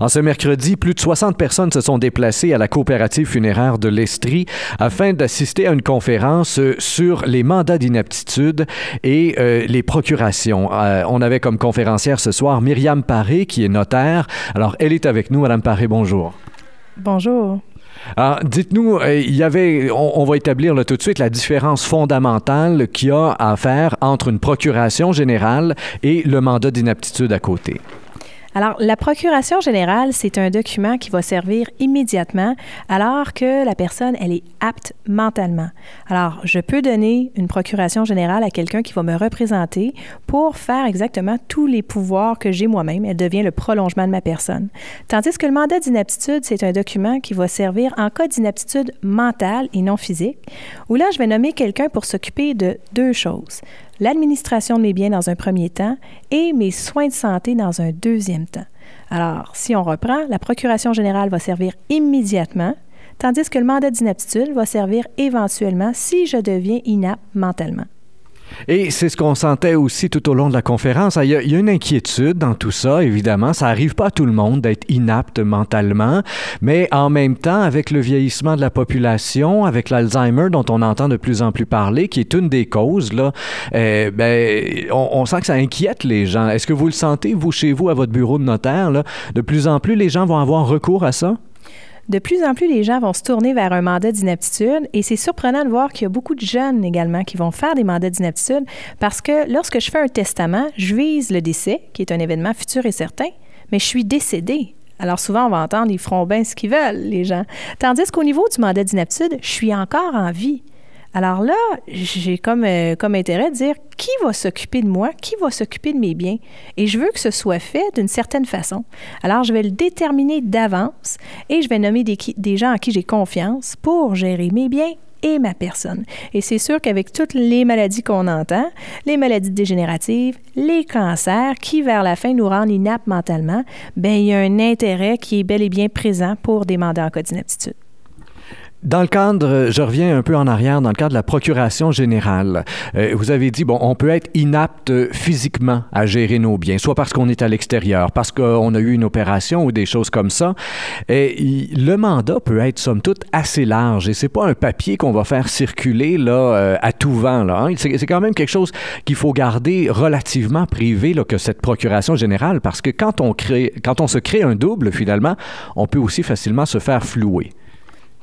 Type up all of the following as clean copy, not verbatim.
En ce mercredi, plus de 60 personnes se sont déplacées à la coopérative funéraire de l'Estrie afin d'assister à une conférence sur les mandats d'inaptitude et les procurations. On avait comme conférencière ce soir Myriam Paré, qui est notaire. Alors, elle est avec nous. Madame Paré, bonjour. Bonjour. Alors, dites-nous, on va établir là, tout de suite la différence fondamentale qu'il y a à faire entre une procuration générale et le mandat d'inaptitude à côté. Alors, la procuration générale, c'est un document qui va servir immédiatement alors que la personne, elle est apte mentalement. Alors, je peux donner une procuration générale à quelqu'un qui va me représenter pour faire exactement tous les pouvoirs que j'ai moi-même. Elle devient le prolongement de ma personne. Tandis que le mandat d'inaptitude, c'est un document qui va servir en cas d'inaptitude mentale et non physique, où là, je vais nommer quelqu'un pour s'occuper de deux choses. L'administration de mes biens dans un premier temps et mes soins de santé dans un deuxième temps. Alors, si on reprend, la procuration générale va servir immédiatement, tandis que le mandat d'inaptitude va servir éventuellement si je deviens inapte mentalement. Et c'est ce qu'on sentait aussi tout au long de la conférence. Il y a une inquiétude dans tout ça, évidemment. Ça n'arrive pas à tout le monde d'être inapte mentalement, mais en même temps, avec le vieillissement de la population, avec l'Alzheimer dont on entend de plus en plus parler, qui est une des causes, là, on sent que ça inquiète les gens. Est-ce que vous le sentez, vous, chez vous, à votre bureau de notaire, là, de plus en plus, les gens vont avoir recours à ça? De plus en plus, les gens vont se tourner vers un mandat d'inaptitude et c'est surprenant de voir qu'il y a beaucoup de jeunes également qui vont faire des mandats d'inaptitude parce que lorsque je fais un testament, je vise le décès, qui est un événement futur et certain, mais je suis décédée. Alors souvent, on va entendre, ils feront bien ce qu'ils veulent, les gens. Tandis qu'au niveau du mandat d'inaptitude, je suis encore en vie. Alors là, j'ai comme intérêt de dire qui va s'occuper de moi, qui va s'occuper de mes biens. Et je veux que ce soit fait d'une certaine façon. Alors, je vais le déterminer d'avance et je vais nommer des gens à qui j'ai confiance pour gérer mes biens et ma personne. Et c'est sûr qu'avec toutes les maladies qu'on entend, les maladies dégénératives, les cancers qui, vers la fin, nous rendent inaptes mentalement, bien, il y a un intérêt qui est bel et bien présent pour des mandats en cas d'inaptitude. Dans le cadre, je reviens un peu en arrière, dans le cadre de la procuration générale, vous avez dit, bon, on peut être inapte physiquement à gérer nos biens, soit parce qu'on est à l'extérieur, parce qu'on a eu une opération ou des choses comme ça. Et le mandat peut être, somme toute, assez large et c'est pas un papier qu'on va faire circuler là, à tout vent. Là, hein. C'est quand même quelque chose qu'il faut garder relativement privé là, que cette procuration générale, parce que quand on se crée un double, finalement, on peut aussi facilement se faire flouer.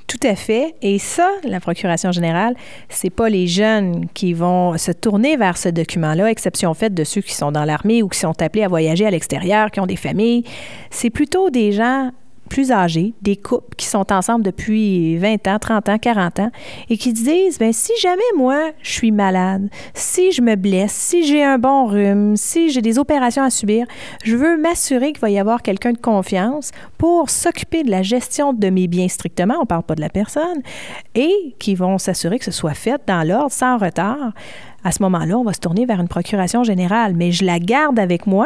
Tout à fait. Et ça, la procuration générale, c'est pas les jeunes qui vont se tourner vers ce document-là, exception faite de ceux qui sont dans l'armée ou qui sont appelés à voyager à l'extérieur, qui ont des familles. C'est plutôt des gens plus âgés, des couples qui sont ensemble depuis 20 ans, 30 ans, 40 ans, et qui disent, bien, si jamais moi, je suis malade, si je me blesse, si j'ai un bon rhume, si j'ai des opérations à subir, je veux m'assurer qu'il va y avoir quelqu'un de confiance pour s'occuper de la gestion de mes biens strictement, on ne parle pas de la personne, et qui vont s'assurer que ce soit fait dans l'ordre, sans retard. À ce moment-là, on va se tourner vers une procuration générale, mais je la garde avec moi.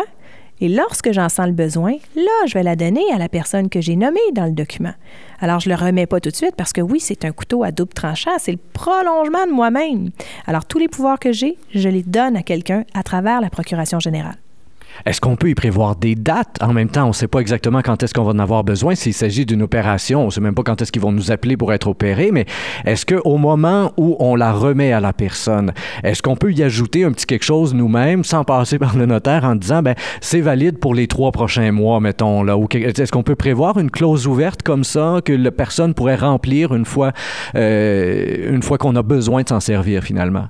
Et lorsque j'en sens le besoin, là, je vais la donner à la personne que j'ai nommée dans le document. Alors, je ne le remets pas tout de suite parce que oui, c'est un couteau à double tranchant, c'est le prolongement de moi-même. Alors, tous les pouvoirs que j'ai, je les donne à quelqu'un à travers la procuration générale. Est-ce qu'on peut y prévoir des dates? En même temps, on ne sait pas exactement quand est-ce qu'on va en avoir besoin. S'il s'agit d'une opération, on ne sait même pas quand est-ce qu'ils vont nous appeler pour être opérés, mais est-ce qu'au moment où on la remet à la personne, est-ce qu'on peut y ajouter un petit quelque chose nous-mêmes sans passer par le notaire en disant, bien, c'est valide pour les 3 prochains mois, mettons, là. Ou est-ce qu'on peut prévoir une clause ouverte comme ça que la personne pourrait remplir une fois qu'on a besoin de s'en servir, finalement?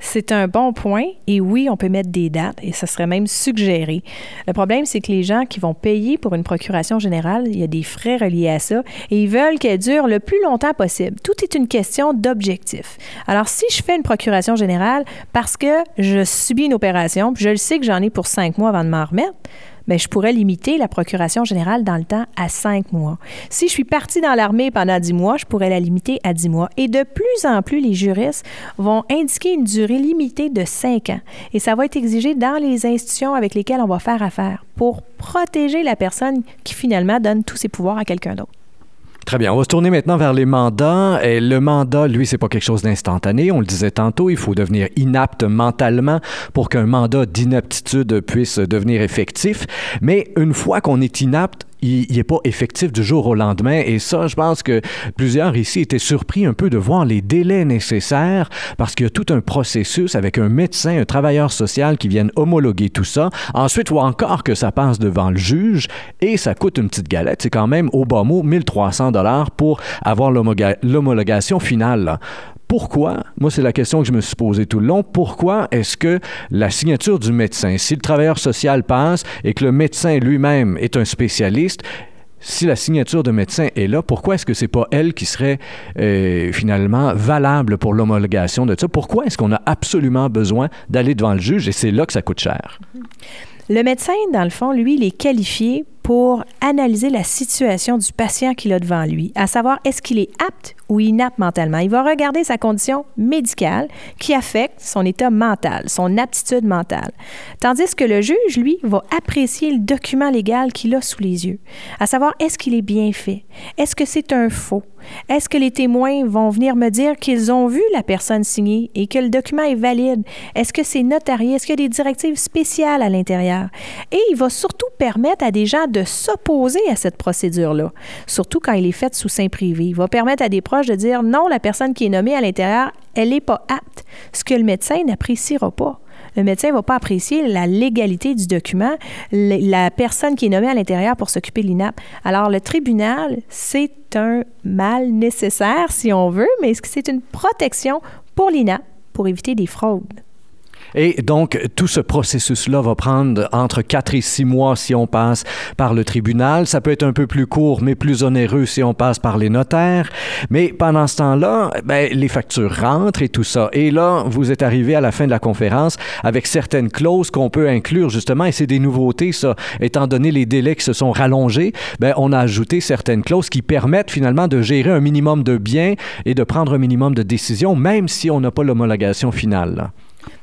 C'est un bon point. Et oui, on peut mettre des dates et ça serait même suggéré. Le problème, c'est que les gens qui vont payer pour une procuration générale, il y a des frais reliés à ça, et ils veulent qu'elle dure le plus longtemps possible. Tout est une question d'objectif. Alors, si je fais une procuration générale parce que je subis une opération, puis je le sais que j'en ai pour 5 mois avant de m'en remettre, bien, je pourrais limiter la procuration générale dans le temps à 5 mois. Si je suis partie dans l'armée pendant 10 mois, je pourrais la limiter à 10 mois. Et de plus en plus, les juristes vont indiquer une durée limitée de 5 ans. Et ça va être exigé dans les institutions avec lesquelles on va faire affaire pour protéger la personne qui finalement donne tous ses pouvoirs à quelqu'un d'autre. Très bien. On va se tourner maintenant vers les mandats. Et le mandat, lui, c'est pas quelque chose d'instantané. On le disait tantôt, il faut devenir inapte mentalement pour qu'un mandat d'inaptitude puisse devenir effectif. Mais une fois qu'on est inapte, il n'est pas effectif du jour au lendemain. Et ça, je pense que plusieurs ici étaient surpris un peu de voir les délais nécessaires parce qu'il y a tout un processus avec un médecin, un travailleur social qui viennent homologuer tout ça. Ensuite, il faut encore que ça passe devant le juge et ça coûte une petite galette. C'est quand même, au bas mot, 1 300 $ pour avoir l'homologation finale, là. Pourquoi? Moi, c'est la question que je me suis posée tout le long. Pourquoi est-ce que la signature du médecin, si le travailleur social passe et que le médecin lui-même est un spécialiste, si la signature de médecin est là, pourquoi est-ce que c'est pas elle qui serait finalement valable pour l'homologation de ça? Pourquoi est-ce qu'on a absolument besoin d'aller devant le juge? Et c'est là que ça coûte cher. Le médecin, dans le fond, lui, il est qualifié pour analyser la situation du patient qu'il a devant lui, à savoir est-ce qu'il est apte ou inapte mentalement. Il va regarder sa condition médicale qui affecte son état mental, son aptitude mentale. Tandis que le juge, lui, va apprécier le document légal qu'il a sous les yeux, à savoir est-ce qu'il est bien fait, est-ce que c'est un faux, est-ce que les témoins vont venir me dire qu'ils ont vu la personne signer et que le document est valide, est-ce que c'est notarié, est-ce qu'il y a des directives spéciales à l'intérieur. Et il va surtout permettre à des gens de s'opposer à cette procédure-là, surtout quand elle est faite sous seing privé. Il va permettre à des proches de dire « Non, la personne qui est nommée à l'intérieur, elle n'est pas apte », ce que le médecin n'appréciera pas. Le médecin ne va pas apprécier la légalité du document, la personne qui est nommée à l'intérieur pour s'occuper de l'INAP. Alors, le tribunal, c'est un mal nécessaire, si on veut, mais c'est une protection pour l'INAP pour éviter des fraudes. Et donc, tout ce processus-là va prendre entre 4 et 6 mois si on passe par le tribunal. Ça peut être un peu plus court, mais plus onéreux si on passe par les notaires. Mais pendant ce temps-là, les factures rentrent et tout ça. Et là, vous êtes arrivé à la fin de la conférence avec certaines clauses qu'on peut inclure, justement, et c'est des nouveautés, ça. Étant donné les délais qui se sont rallongés, on a ajouté certaines clauses qui permettent finalement de gérer un minimum de biens et de prendre un minimum de décisions, même si on n'a pas l'homologation finale, là.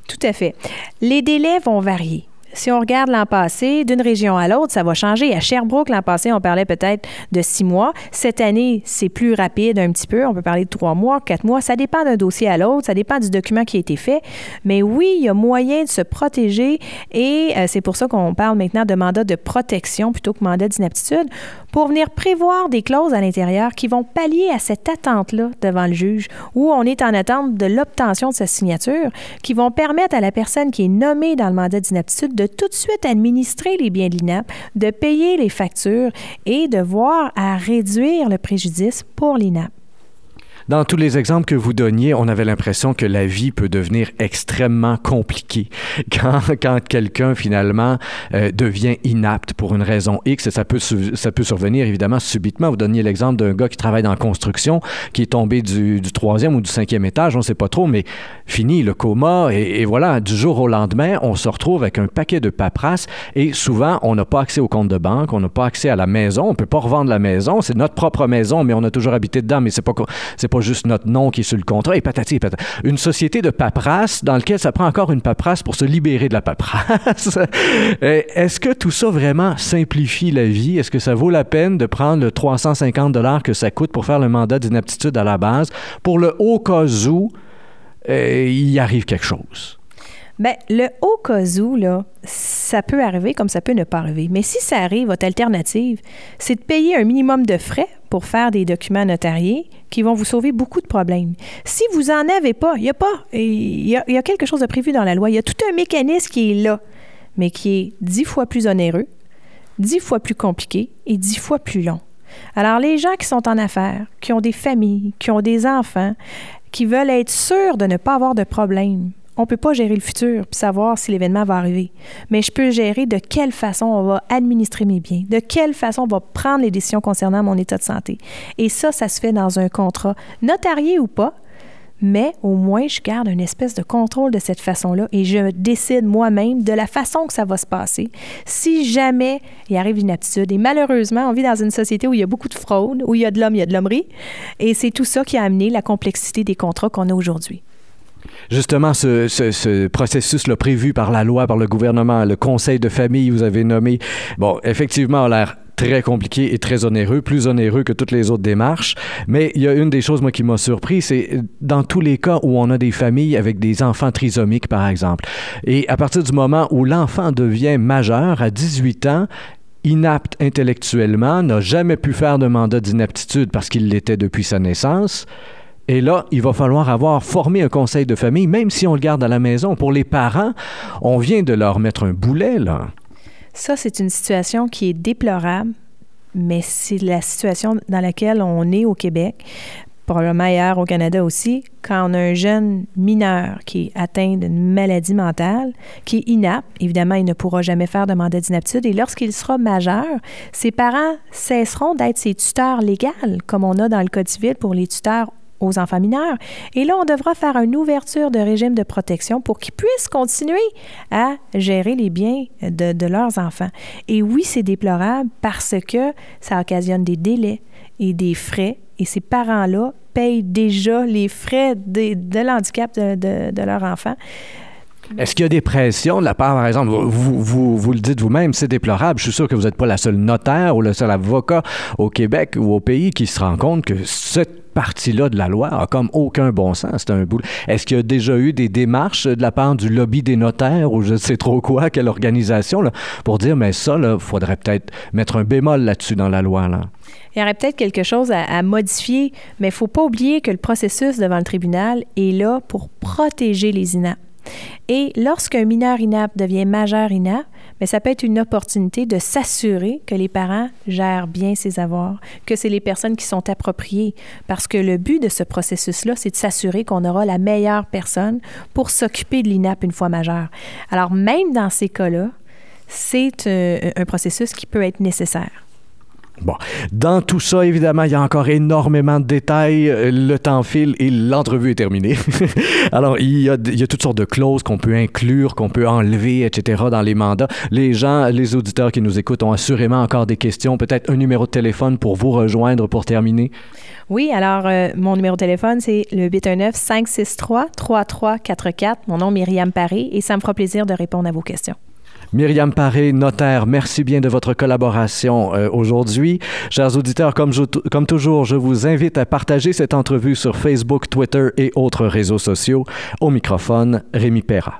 Tout à fait. Les délais vont varier. Si on regarde l'an passé, d'une région à l'autre, ça va changer. À Sherbrooke, l'an passé, on parlait peut-être de 6 mois. Cette année, c'est plus rapide un petit peu. On peut parler de 3 mois, 4 mois. Ça dépend d'un dossier à l'autre. Ça dépend du document qui a été fait. Mais oui, il y a moyen de se protéger et c'est pour ça qu'on parle maintenant de mandat de protection plutôt que mandat d'inaptitude pour venir prévoir des clauses à l'intérieur qui vont pallier à cette attente-là devant le juge où on est en attente de l'obtention de sa signature qui vont permettre à la personne qui est nommée dans le mandat d'inaptitude de tout de suite administrer les biens de l'INAP, de payer les factures et de voir à réduire le préjudice pour l'INAP. Dans tous les exemples que vous donniez, on avait l'impression que la vie peut devenir extrêmement compliquée quand quelqu'un, finalement, devient inapte pour une raison X. Et ça peut survenir, évidemment, subitement. Vous donniez l'exemple d'un gars qui travaille dans la construction, qui est tombé du 3e ou du 5e étage, on ne sait pas trop, mais fini le coma. Et voilà, du jour au lendemain, on se retrouve avec un paquet de paperasses et souvent, on n'a pas accès au compte de banque, on n'a pas accès à la maison, on ne peut pas revendre la maison. C'est notre propre maison, mais on a toujours habité dedans, mais c'est pas juste notre nom qui est sur le contrat, et patati et patata. Une société de paperasse dans laquelle ça prend encore une paperasse pour se libérer de la paperasse. Est-ce que tout ça vraiment simplifie la vie? Est-ce que ça vaut la peine de prendre le 350 $ que ça coûte pour faire le mandat d'inaptitude à la base pour le au cas où il arrive quelque chose? Bien, le au cas où, là, ça peut arriver comme ça peut ne pas arriver. Mais si ça arrive, votre alternative, c'est de payer un minimum de frais pour faire des documents notariés qui vont vous sauver beaucoup de problèmes. Si vous n'en avez pas, il y a quelque chose de prévu dans la loi. Il y a tout un mécanisme qui est là, mais qui est 10 fois plus onéreux, 10 fois plus compliqué et 10 fois plus long. Alors, les gens qui sont en affaires, qui ont des familles, qui ont des enfants, qui veulent être sûrs de ne pas avoir de problème, on ne peut pas gérer le futur puis savoir si l'événement va arriver. Mais je peux gérer de quelle façon on va administrer mes biens, de quelle façon on va prendre les décisions concernant mon état de santé. Et ça se fait dans un contrat, notarié ou pas, mais au moins, je garde une espèce de contrôle de cette façon-là et je décide moi-même de la façon que ça va se passer. Si jamais il arrive une inaptitude, et malheureusement, on vit dans une société où il y a beaucoup de fraude, où il y a de l'homme, il y a de l'hommerie, et c'est tout ça qui a amené la complexité des contrats qu'on a aujourd'hui. Justement, ce processus-là prévu par la loi, par le gouvernement, le conseil de famille, vous avez nommé, bon, effectivement, a l'air très compliqué et très onéreux, plus onéreux que toutes les autres démarches. Mais il y a une des choses, moi, qui m'a surpris, c'est dans tous les cas où on a des familles avec des enfants trisomiques, par exemple. Et à partir du moment où l'enfant devient majeur, à 18 ans, inapte intellectuellement, n'a jamais pu faire de mandat d'inaptitude parce qu'il l'était depuis sa naissance. Et là, il va falloir avoir formé un conseil de famille, même si on le garde à la maison. Pour les parents, on vient de leur mettre un boulet, là. Ça, c'est une situation qui est déplorable, mais c'est la situation dans laquelle on est au Québec, probablement ailleurs au Canada aussi, quand on a un jeune mineur qui est atteint d'une maladie mentale, qui est inapte. Évidemment, il ne pourra jamais faire de mandat d'inaptitude. Et lorsqu'il sera majeur, ses parents cesseront d'être ses tuteurs légaux, comme on a dans le Code civil pour les tuteurs aux enfants mineurs. Et là, on devra faire une ouverture de régime de protection pour qu'ils puissent continuer à gérer les biens de leurs enfants. Et oui, c'est déplorable parce que ça occasionne des délais et des frais. Et ces parents-là payent déjà les frais de l'handicap de leur enfant. Est-ce qu'il y a des pressions de la part, par exemple, vous le dites vous-même, c'est déplorable. Je suis sûr que vous n'êtes pas la seule notaire ou le seul avocat au Québec ou au pays qui se rend compte que cette partie-là de la loi a comme aucun bon sens. C'est un boule. Est-ce qu'il y a déjà eu des démarches de la part du lobby des notaires ou je ne sais trop quoi, quelle organisation, là, pour dire, mais ça, il faudrait peut-être mettre un bémol là-dessus dans la loi, là? Il y aurait peut-être quelque chose à modifier, mais il ne faut pas oublier que le processus devant le tribunal est là pour protéger les inaptes. Et lorsqu'un mineur inapte devient majeur inapte, mais ça peut être une opportunité de s'assurer que les parents gèrent bien ses avoirs, que c'est les personnes qui sont appropriées. Parce que le but de ce processus-là, c'est de s'assurer qu'on aura la meilleure personne pour s'occuper de l'inapte une fois majeur. Alors, même dans ces cas-là, c'est un processus qui peut être nécessaire. Bon. Dans tout ça, évidemment, il y a encore énormément de détails. Le temps file et l'entrevue est terminée. Alors, il y a toutes sortes de clauses qu'on peut inclure, qu'on peut enlever, etc. dans les mandats. Les gens, les auditeurs qui nous écoutent ont assurément encore des questions. Peut-être un numéro de téléphone pour vous rejoindre pour terminer. Oui, alors, mon numéro de téléphone, c'est le 819-563-3344. Mon nom est Myriam Paré et ça me fera plaisir de répondre à vos questions. Myriam Paré, notaire, merci bien de votre collaboration aujourd'hui. Chers auditeurs, comme toujours, je vous invite à partager cette entrevue sur Facebook, Twitter et autres réseaux sociaux. Au microphone, Rémi Perra.